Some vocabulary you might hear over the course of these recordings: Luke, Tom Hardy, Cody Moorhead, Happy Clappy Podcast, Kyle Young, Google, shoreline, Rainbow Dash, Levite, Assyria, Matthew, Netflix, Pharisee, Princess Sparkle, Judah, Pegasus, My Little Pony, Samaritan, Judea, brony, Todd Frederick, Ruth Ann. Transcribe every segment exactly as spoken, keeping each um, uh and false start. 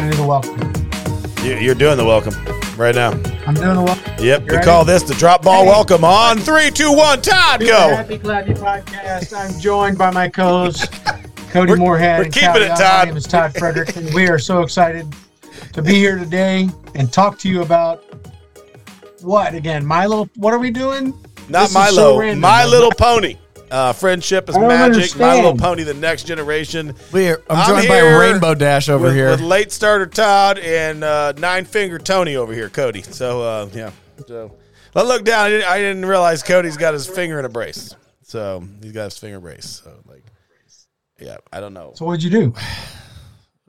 to do the welcome. You, you're doing the welcome right now. I'm doing the welcome. Yep, we call this the drop ball hey. welcome on three, two, one, Todd, go. Happy Clappy Podcast. I'm joined by my co-host, Cody we're, Moorhead. We're keeping Kyle it, Young. Todd. My name is Todd Frederick, and we are so excited to be here today and talk to you about what again? My little. What are we doing? Not Milo. So My Little Pony. Uh, friendship is magic. Understand. My Little Pony, the next generation. We're, I'm, I'm joined by Rainbow Dash over with, here. With late starter Todd and uh, nine finger Tony over here, Cody. So, uh, yeah. So I looked down. I didn't, I didn't realize Cody's got his finger in a brace. So he's got his finger brace. So, like, yeah, I don't know. So what'd you do?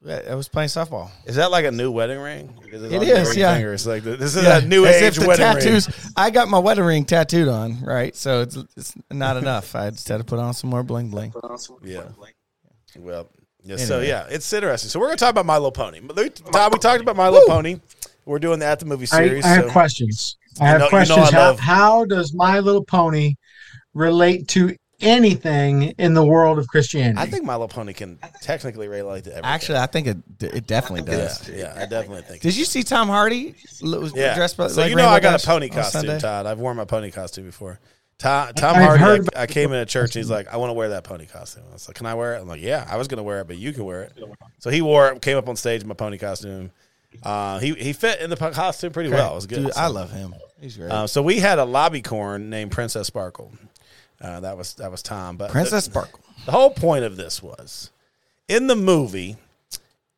I was playing softball. Is that like a new wedding ring? Is it, it is, yeah. Finger? It's like the, this is yeah. a new As age if wedding tattoos, ring. I got my wedding ring tattooed on, right? So it's it's not enough. I just had to put on some more bling bling. Yeah. Well, yeah. Anyway. So yeah, it's interesting. So we're gonna talk about My Little Pony. Todd, we talked about My Little Woo! Pony. We're doing the At the Movie series. I, I have so. questions. I have you know, questions. You know I how, love... how does My Little Pony relate to anything in the world of Christianity? I think My Little Pony can technically relate to everything. Actually, I think it it definitely does. Yeah, yeah, I definitely think. Did you see Tom Hardy yeah. dressed by? So like you know, Rainbow I got Dash a pony costume, Todd. I've worn my pony costume before. Tom, Tom Hardy, I, I came into church and he's like, "I want to wear that pony costume." I was like, "Can I wear it?" I'm like, "Yeah, I was going to wear it, but you can wear it." So he wore it, came up on stage in my pony costume. Uh, he he fit in the costume pretty well. It was good. Dude, I love him. He's great. Uh, so we had a lobby corn named Princess Sparkle. Uh, that was that was Tom, but Princess the, Sparkle. The whole point of this was, in the movie,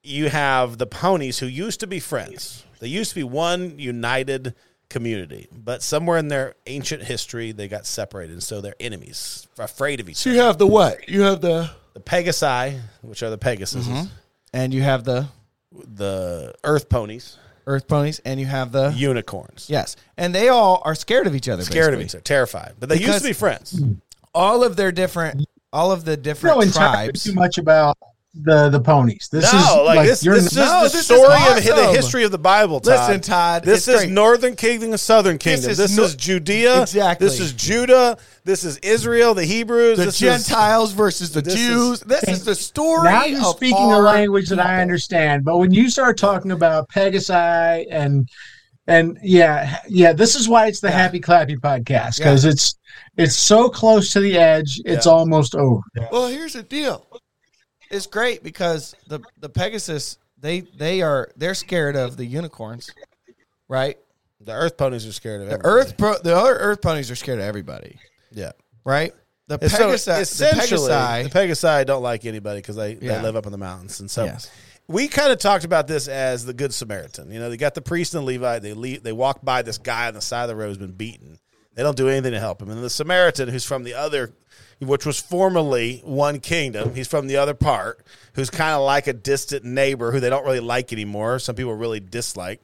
you have the ponies who used to be friends. They used to be one united community, but somewhere in their ancient history, they got separated, so they're enemies, afraid of each other. So you have the what? You have the the Pegasus, which are the Pegasuses, mm-hmm. and you have the the Earth ponies. Earth ponies, and you have the unicorns. Yes, and they all are scared of each other. Scared basically. of each other, terrified. But they because used to be friends. All of their different, all of the different you know, tribes. Too much about the, the ponies. This no, is like this. This is no, the this story is awesome. of the history of the Bible. Todd. Listen, Todd. This is great. Northern Kingdom and Southern Kingdom. This is, this no, is Judea. Exactly. This is Judah. This is Israel. The Hebrews. The this Gentiles is, versus the this Jews. Is, this is the story. Now you're of speaking a language people. that I understand, but when you start talking about Pegasi and and yeah, yeah, this is why it's the yeah. Happy Clappy Podcast because yeah. it's it's so close to the edge, it's yeah. almost over. Yeah. Well, here's the deal. It's great because the, the Pegasus they they are they're scared of the unicorns, right? The Earth ponies are scared of everybody. the Earth pro, the other Earth ponies are scared of everybody. Yeah, right. The Pegasus so essentially the Pegasus don't like anybody because they, yeah. they live up in the mountains, and so yes. we kind of talked about this as the Good Samaritan. You know, they got the priest and the Levite. They leave, they walk by this guy on the side of the road who's been beaten. They don't do anything to help him, and the Samaritan who's from the other. Which was formerly one kingdom. He's from the other part, who's kind of like a distant neighbor who they don't really like anymore. Some people really dislike.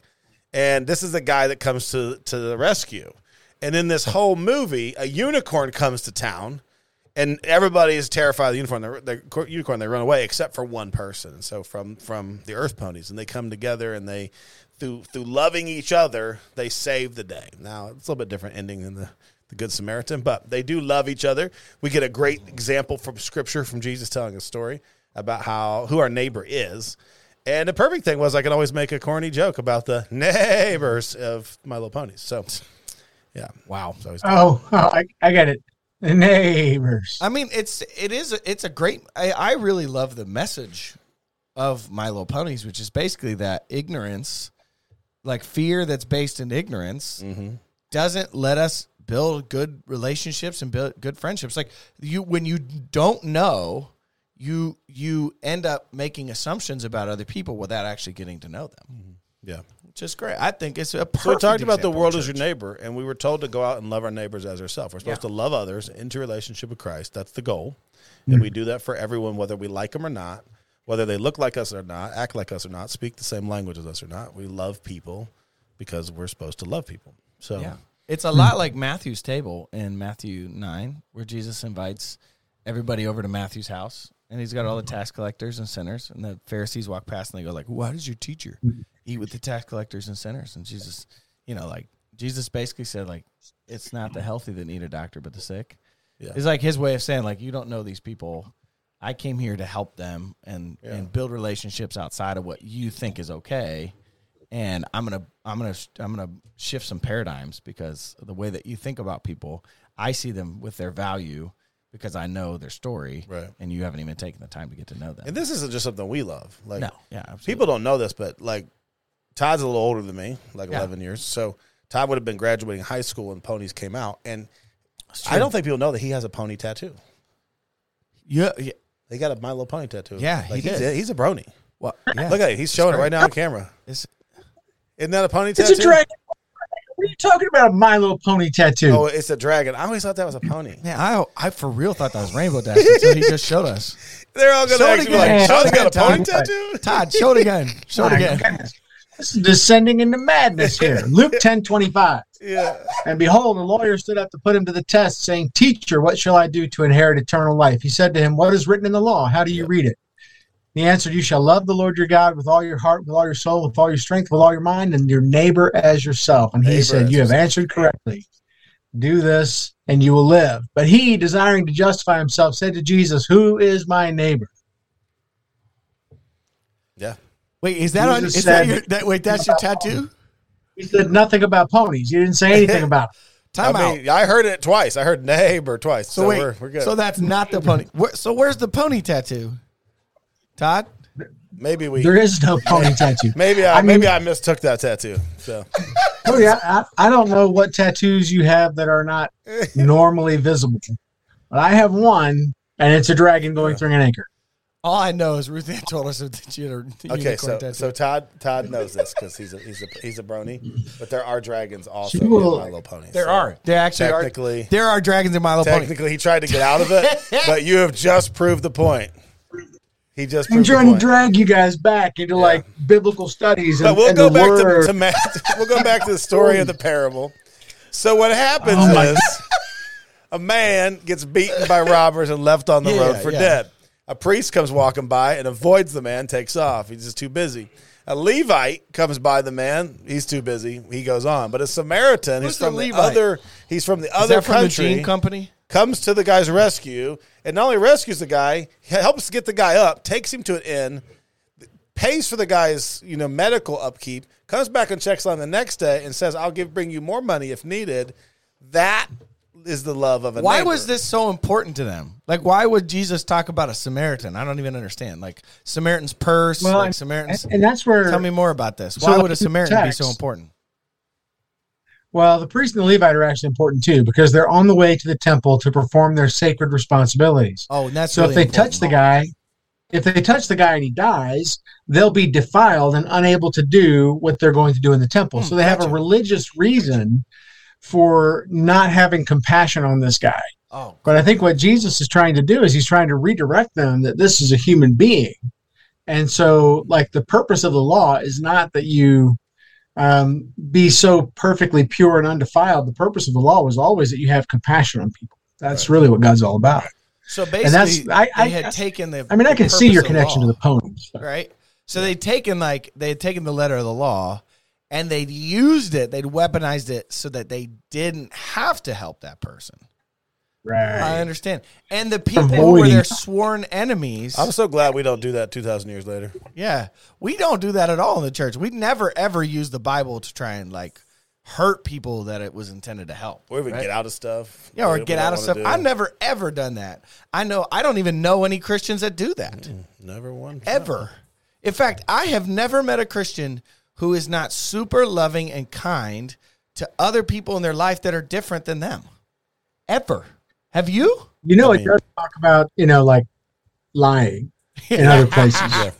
And this is the guy that comes to, to the rescue. And in this whole movie, a unicorn comes to town, and everybody is terrified of the unicorn. The, the unicorn, they run away, except for one person. So from, from the Earth ponies, and they come together, and they through through loving each other, they save the day. Now, it's a little bit different ending than the... the Good Samaritan, but they do love each other. We get a great example from Scripture, from Jesus telling a story about how who our neighbor is. And the perfect thing was I could always make a corny joke about the neighbors of My Little Ponies. So, yeah. Wow. Oh, oh I, I get it. The neighbors. I mean, it's, it is, it's a great, I, I really love the message of My Little Ponies, which is basically that ignorance, like fear that's based in ignorance, mm-hmm. doesn't let us build good relationships and build good friendships. Like you, when you don't know, you you end up making assumptions about other people without actually getting to know them. Yeah, which is great. I think it's a perfect. So we talked about the world is your neighbor, and we were told to go out and love our neighbors as ourselves. We're supposed yeah. to love others into relationship with Christ. That's the goal, mm-hmm. and we do that for everyone, whether we like them or not, whether they look like us or not, act like us or not, speak the same language as us or not. We love people because we're supposed to love people. So. Yeah. It's a lot like Matthew's table in Matthew nine, where Jesus invites everybody over to Matthew's house, and he's got all the tax collectors and sinners, and the Pharisees walk past, and they go like, why does your teacher eat with the tax collectors and sinners? And Jesus, you know, like, Jesus basically said, like, it's not the healthy that need a doctor, but the sick. Yeah. It's like his way of saying, like, you don't know these people I came here to help them and, yeah. and build relationships outside of what you think is okay. And I'm going to, I'm going to, I'm going to shift some paradigms because the way that you think about people, I see them with their value because I know their story, right. and you haven't even taken the time to get to know them. And this isn't just something we love. Like, no, yeah, absolutely. People don't know this, but like Todd's a little older than me, like yeah. eleven years. So Todd would have been graduating high school when ponies came out. And I don't think people know that he has a pony tattoo. Yeah. yeah. They got a My Little Pony tattoo. Yeah, like he he's, did. A, he's a brony. Well, yeah. Look at it. He's showing it right now on camera. It's, Isn't that a pony tattoo? It's a dragon. What are you talking about? A My Little Pony tattoo. Oh, it's a dragon. I always thought that was a pony. Yeah, I I for real thought that was Rainbow Dash until he just showed us. They're all going to act like, Todd's got a pony tattoo? Todd, show it again. Show it again. Goodness. This is descending into madness here. Luke ten twenty-five. Yeah. And behold, a lawyer stood up to put him to the test, saying, Teacher, what shall I do to inherit eternal life? He said to him, What is written in the law? How do you read it? He answered, You shall love the Lord your God with all your heart, with all your soul, with all your strength, with all your mind, and your neighbor as yourself. And he said, You have answered correctly. Do this, and you will live. But he, desiring to justify himself, said to Jesus, Who is my neighbor? Yeah. Wait, is that on? Is that your, that, wait, that's your tattoo? He said nothing about ponies. He didn't say anything about it. Time I out. Mean, I heard it twice. I heard neighbor twice. So, so wait, we're, we're good. So that's not the pony. So where's the pony tattoo? Todd, maybe we. There is no pony tattoo. Maybe I, I mean, maybe I mistook that tattoo. So, Cody, I, I don't know what tattoos you have that are not normally visible, but I have one, and it's a dragon going yeah. through an anchor. All I know is Ruth Ann told us that she had her unicorn okay, so, tattoo. So Todd, Todd knows this because he's a he's a he's a brony, but there are dragons also will, in My Little Pony. There so are. There actually technically, are. There are dragons in My Little Pony. Technically, he tried to get out of it, but you have just proved the point. He just I'm trying to drag you guys back into yeah. like biblical studies. And, but we'll and go back to, to Matthew. We'll go back to the story of the parable. So what happens oh is a man gets beaten by robbers and left on the yeah, road for yeah. dead. A priest comes walking by and avoids the man, takes off. He's just too busy. A Levite comes by the man. He's too busy. He goes on. But a Samaritan, who's he's from the other. He's from the other country. From the company? Comes to the guy's rescue, and not only rescues the guy, helps get the guy up, takes him to an inn, pays for the guy's you know medical upkeep, comes back and checks on the next day and says, I'll give bring you more money if needed. That is the love of a Why neighbor. Was this so important to them? Like, why would Jesus talk about a Samaritan? I don't even understand. Like, Samaritan's purse, well, like Samaritan's... And that's where... Tell me more about this. Why so would a Samaritan text, be so important? Well, the priest and the Levite are actually important, too, because they're on the way to the temple to perform their sacred responsibilities. Oh, and that's So really if they important. touch the guy, if they touch the guy and he dies, they'll be defiled and unable to do what they're going to do in the temple. Hmm, so they gotcha. have a religious reason for not having compassion on this guy. Oh, but I think what Jesus is trying to do is he's trying to redirect them that this is a human being. And so, like, the purpose of the law is not that you um, be so perfectly pure and undefiled. The purpose of the law was always that you have compassion on people. That's right. really what God's all about. So basically, and that's, I, I, they had I, taken the I mean, the I can see your connection law, to the ponies. So. Right? So yeah. they'd taken, like, they had taken the letter of the law, and they'd used it, they'd weaponized it so that they didn't have to help that person. Right. I understand. And the people Avoiding. who were their sworn enemies. I'm so glad we don't do that two thousand years later. Yeah. We don't do that at all in the church. We never, ever use the Bible to try and, like, hurt people that it was intended to help. Or even right? get out of stuff. Yeah, or get out of stuff. I've never, ever done that. I know. I don't even know any Christians that do that. Mm, never one. Ever. In fact, I have never met a Christian who is not super loving and kind to other people in their life that are different than them, ever. Have you? You know, I mean, it does talk about, you know, like lying in other places. Yeah.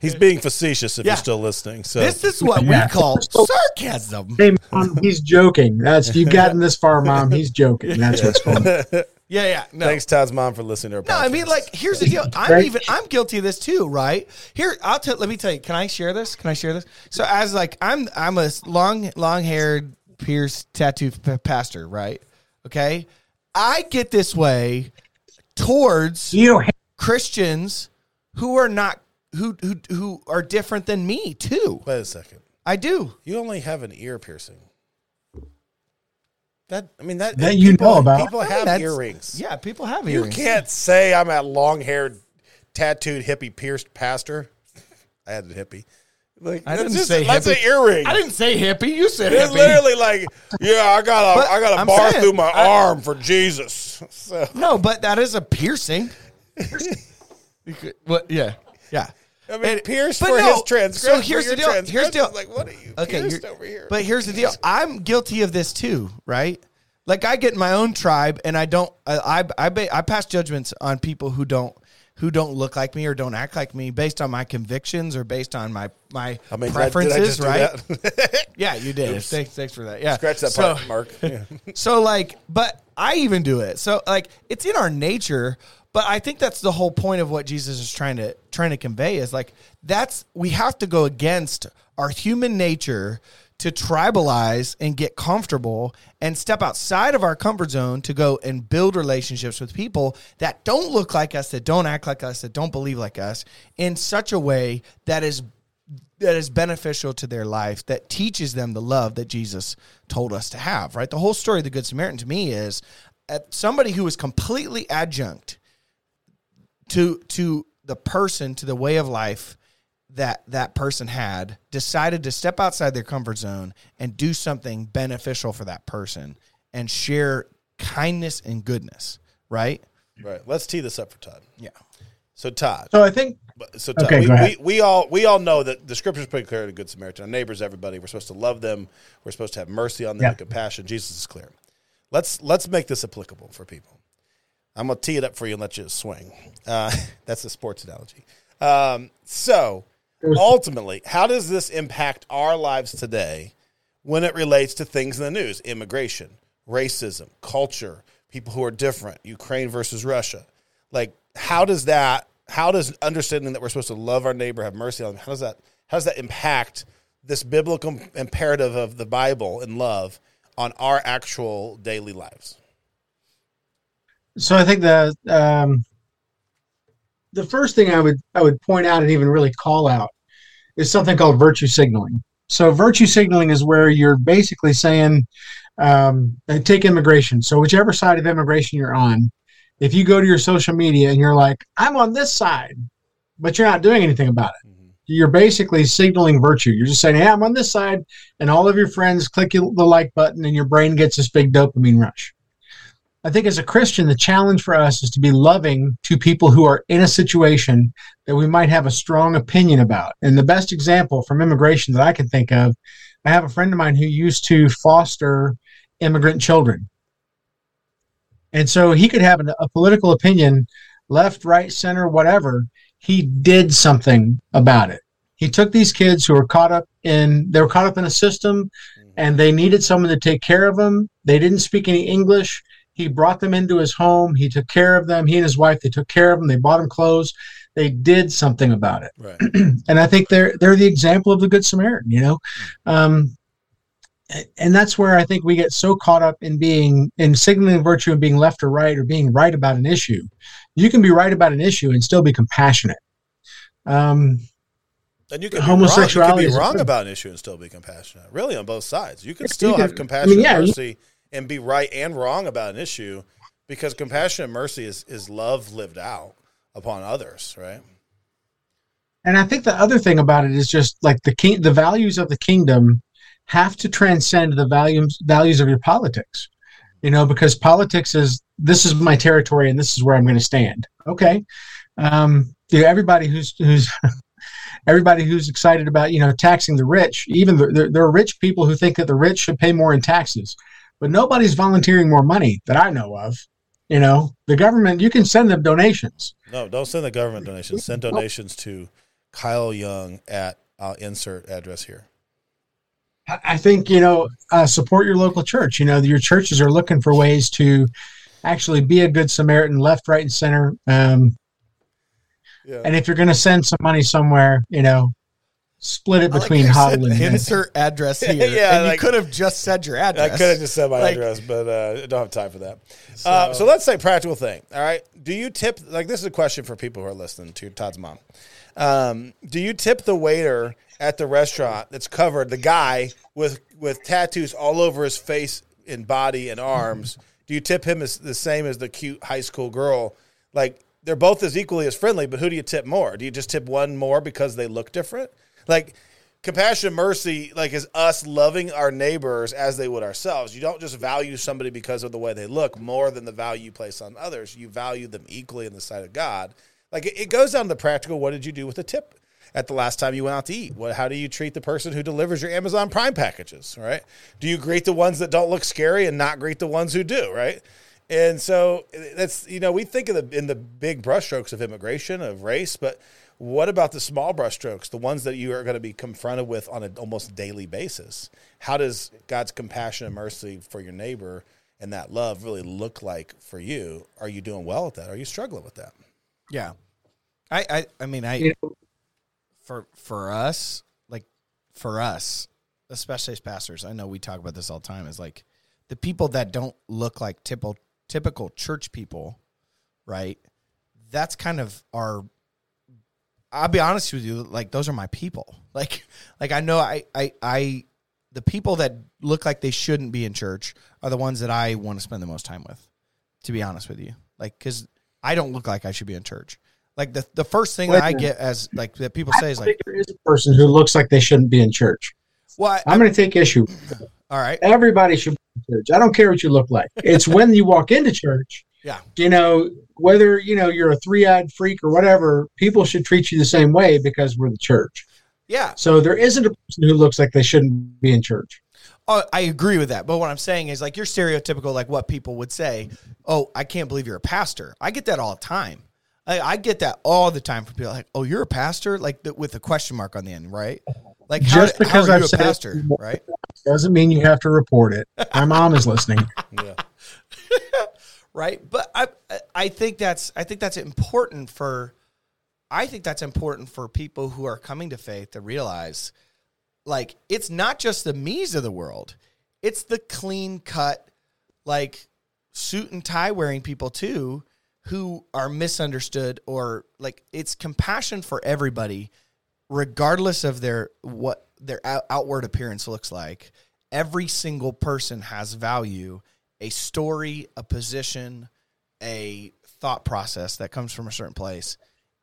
He's being facetious if yeah. you're still listening. So this is what yeah. we call sarcasm. Hey, Mom, he's joking. That's You've gotten this far, Mom. He's joking. That's what's going on. Yeah, yeah. No. Thanks, Todd's mom, for listening to our podcast. No, I mean, like, here's the deal. I'm even, I'm guilty of this too, right? Here, I'll tell. Let me tell you. Can I share this? Can I share this? So, as like, I'm, I'm a long, long-haired, pierced, tattooed p- pastor, right? Okay, I get this way towards you Christians who are not, who, who, who are different than me too. Wait a second. I do. You only have an ear piercing. That I mean that, that you people, know about. People have That's, earrings. Yeah, people have earrings. You can't say I'm a long-haired, tattooed, hippie, pierced pastor. I added hippie. Like I didn't just, say hippie. That's an earring. I didn't say hippie. You said it's hippie. It's literally like, yeah, I got a, I got a I'm bar saying, through my I, arm for Jesus. So. No, but that is a piercing. Well, yeah, yeah. I mean, and, pierced for no, his transgression. So here's the deal. Here's the deal. Like, what are you okay, pierced over here? But here's the deal. I'm guilty of this too, right? Like, I get in my own tribe, and I don't. I I I, I pass judgments on people who don't who don't look like me or don't act like me based on my convictions or based on my my I mean, preferences, right? Yeah, you did. Thanks, thanks for that. Yeah, scratch that so, part, Mark. Yeah. So, like, but I even do it. So, like, it's in our nature. But I think that's the whole point of what Jesus is trying to trying to convey is like that's we have to go against our human nature to tribalize and get comfortable and step outside of our comfort zone to go and build relationships with people that don't look like us, that don't act like us, that don't believe like us in such a way that is that is beneficial to their life, that teaches them the love that Jesus told us to have, right? The whole story of the Good Samaritan to me is somebody who is completely adjunct to to the person, to the way of life that that person had, decided to step outside their comfort zone and do something beneficial for that person and share kindness and goodness, right? Right. Let's tee this up for Todd. Yeah. So, Todd. So, I think. So, Todd, okay, we, we, we, all, we all know that the Scripture is pretty clear to Good Samaritan. Our neighbors, everybody, we're supposed to love them. We're supposed to have mercy on them yeah. and compassion. Jesus is clear. Let's let's make this applicable for people. I'm going to tee it up for you and let you swing. Uh, that's a sports analogy. Um, so, ultimately, how does this impact our lives today when it relates to things in the news? Immigration, racism, culture, people who are different, Ukraine versus Russia. Like, how does that, how does understanding that we're supposed to love our neighbor, have mercy on them, how does that, how does that impact this biblical imperative of the Bible and love on our actual daily lives? So I think the um, the first thing I would I would point out and even really call out is something called virtue signaling. So virtue signaling is where you're basically saying, um, take immigration. So whichever side of immigration you're on, if you go to your social media and you're like, I'm on this side, but you're not doing anything about it. Mm-hmm. You're basically signaling virtue. You're just saying, hey, I'm on this side, and all of your friends click the like button and your brain gets this big dopamine rush. I think as a Christian, the challenge for us is to be loving to people who are in a situation that we might have a strong opinion about. And the best example from immigration that I can think of, I have a friend of mine who used to foster immigrant children. And so he could have an, a political opinion, left, right, center, whatever. He did something about it. He took these kids who were caught up in, they were caught up in a system and they needed someone to take care of them. They didn't speak any English. He brought them into his home. He took care of them. He and his wife, they took care of them. They bought them clothes. They did something about it. Right. And I think they're they're the example of the Good Samaritan, you know? Um, and that's where I think we get so caught up in being, in signaling virtue and being left or right or being right about an issue. You can be right about an issue and still be compassionate. Um, and you can homosexuality be wrong, you can be wrong about an issue and still be compassionate. Really, on both sides. You can still you can, have compassion I mean, yeah, and mercy. You, and be right and wrong about an issue, because compassion and mercy is, is love lived out upon others, right? And I think the other thing about it is just like the king, the values of the kingdom have to transcend the values values of your politics, you know, because politics is this is my territory and this is where I'm going to stand. Okay, um, you know, everybody who's who's. Everybody who's excited about, you know, taxing the rich, even the, there, there are rich people who think that the rich should pay more in taxes, but nobody's volunteering more money that I know of. You know, the government, you can send them donations. No, don't send the government donations. Send donations to Kyle Young at uh, insert address here. I think, you know, uh, support your local church. You know, your churches are looking for ways to actually be a good Samaritan, left, right, and center. Um, Yeah. And if you're going to send some money somewhere, you know, split it between like Holland and insert address here. Yeah, and like, you could have just said your address. I could have just said my like, address, but uh, I don't have time for that. So, uh, so let's say practical thing. All right. Do you tip, like this is a question for people who are listening to Todd's mom. Um, do you tip the waiter at the restaurant that's covered, the guy with, with tattoos all over his face in body and arms, do you tip him as the same as the cute high school girl? Like, they're both as equally as friendly, but who do you tip more? Do you just tip one more because they look different? Like, compassion, mercy, like, is us loving our neighbors as they would ourselves. You don't just value somebody because of the way they look more than the value you place on others. You value them equally in the sight of God. Like, it goes down to the practical. What did you do with the tip at the last time you went out to eat? What, how do you treat the person who delivers your Amazon Prime packages, right? Do you greet the ones that don't look scary and not greet the ones who do, right? And so that's, you know, we think of the in the big brushstrokes of immigration, of race, but what about the small brushstrokes, the ones that you are going to be confronted with on an almost daily basis? How does God's compassion and mercy for your neighbor and that love really look like for you? Are you doing well at that? Are you struggling with that? Yeah. I, I, I mean, I, you know, for, for us, like for us, especially as pastors, I know we talk about this all the time, is like the people that don't look like typical, typical church people, right? That's kind of our, I'll be honest with you, like those are my people. Like, like I know I, I, I, the people that look like they shouldn't be in church are the ones that I want to spend the most time with, to be honest with you. Like, cause I don't look like I should be in church. Like the, the first thing Wait, that I get as like that people say is like, there is a person who looks like they shouldn't be in church. Well, I, I'm going to take issue. All right. Everybody should be in church. I don't care what you look like. It's when you walk into church, yeah, you know, whether, you know, you're a three-eyed freak or whatever, people should treat you the same way because we're the church. Yeah. So there isn't a person who looks like they shouldn't be in church. Oh, I agree with that. But what I'm saying is like you're stereotypical, like what people would say, oh, I can't believe you're a pastor. I get that all the time. I, I get that all the time from people like, oh, you're a pastor? Like the, with a question mark on the end, right? Like how, Just because how are I've you a said pastor, it, right? Doesn't mean you have to report it. My mom is listening. Yeah. Right. But I I think that's I think that's important for I think that's important for people who are coming to faith to realize like it's not just the me's of the world. It's the clean cut, like suit and tie wearing people too, who are misunderstood or like it's compassion for everybody, regardless of their what their outward appearance looks like. Every single person has value. A story, a position, a thought process that comes from a certain place.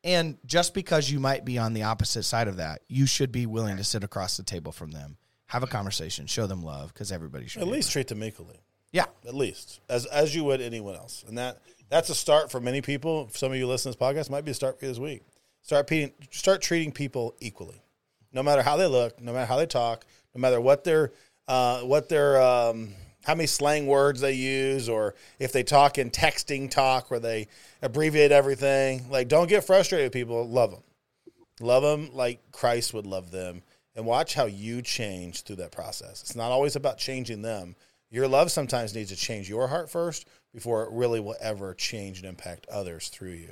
And just because you might be on the opposite side of that, you should be willing to sit across the table from them, have a conversation, show them love, because everybody should. At least treat them equally. Yeah. At least, as as you would anyone else. And that that's a start for many people. Some of you listening to this podcast might be a start for you this week. Start, pe- start treating people equally, no matter how they look, no matter how they talk, no matter what their uh, what their um, – how many slang words they use, or if they talk in texting talk where they abbreviate everything. Like, don't get frustrated with people. Love them. Love them like Christ would love them, and watch how you change through that process. It's not always about changing them. Your love sometimes needs to change your heart first before it really will ever change and impact others through you.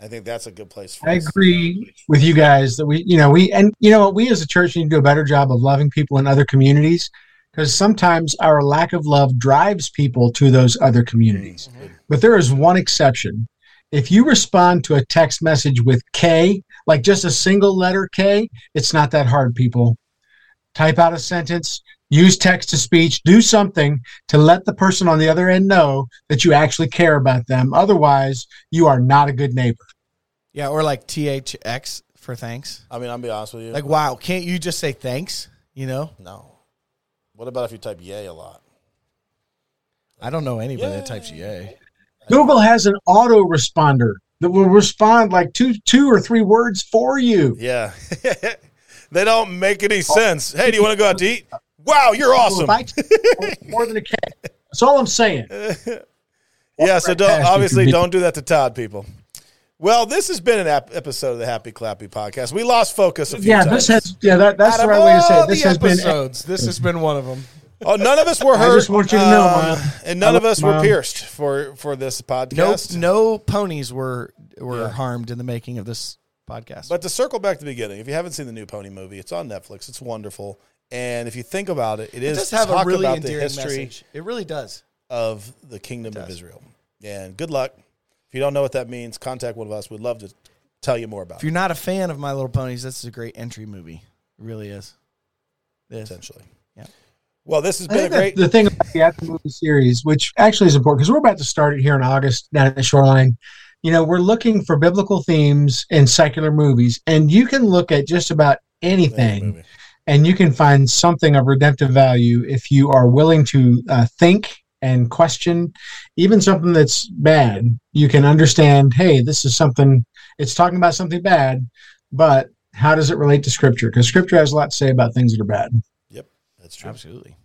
I think that's a good place for I us. Agree with you guys that we, you know, we, and you know, we as a church need to do a better job of loving people in other communities, because sometimes our lack of love drives people to those other communities. Mm-hmm. But there is one exception. If you respond to a text message with K, like just a single letter K, it's not that hard, people. Type out a sentence, use text-to-speech, do something to let the person on the other end know that you actually care about them. Otherwise, you are not a good neighbor. Yeah, or like T H X for thanks. I mean, I'll be honest with you. Like, wow, can't you just say thanks, you know? No. What about if you type yay a lot? I don't know anybody yay. that types yay. Google has an autoresponder that will respond like two two or three words for you. Yeah. They don't make any sense. Hey, do you want to go out to eat? Wow, you're awesome. More than a cat. That's all I'm saying. Yeah, so don't obviously don't do that to Todd, people. Well, this has been an ap- episode of the Happy Clappy Podcast. We lost focus a few yeah, times. This has, yeah, that, that's Out the right way to say it. This has episodes, been this has been one of them. Oh, none of us were hurt. I just want you to know, uh, man. And none of us were mom. pierced for, for this podcast. No, no ponies were were yeah. harmed in the making of this podcast. But to circle back to the beginning, if you haven't seen the new Pony movie, it's on Netflix. It's wonderful. And if you think about it, it, it is does have talk a really about endearing the history message. It really does. Of the kingdom of Israel. And good luck. If you don't know what that means, contact one of us. We'd love to tell you more about it. If you're not a fan of My Little Ponies, this is a great entry movie. It really is. It is. Potentially. Yeah. Well, this has been a great... The thing about the after movie series, which actually is important, because we're about to start it here in August down at the Shoreline. You know, we're looking for biblical themes in secular movies, and you can look at just about anything, and you can find something of redemptive value if you are willing to uh, think and question. Even something that's bad, you can understand, hey, this is something... It's talking about something bad, but how does it relate to Scripture? Because Scripture has a lot to say about things that are bad. That's true. Absolutely.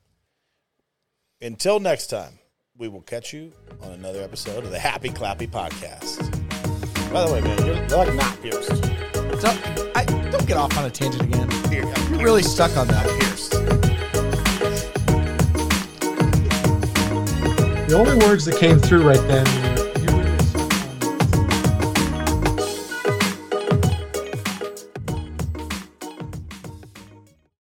Until next time, we will catch you on another episode of the Happy Clappy Podcast. By the way, man, you're, you're like not pierced. So, I, don't get off on a tangent again. Here, you're really stuck on that. Pierced. The only words that came through right then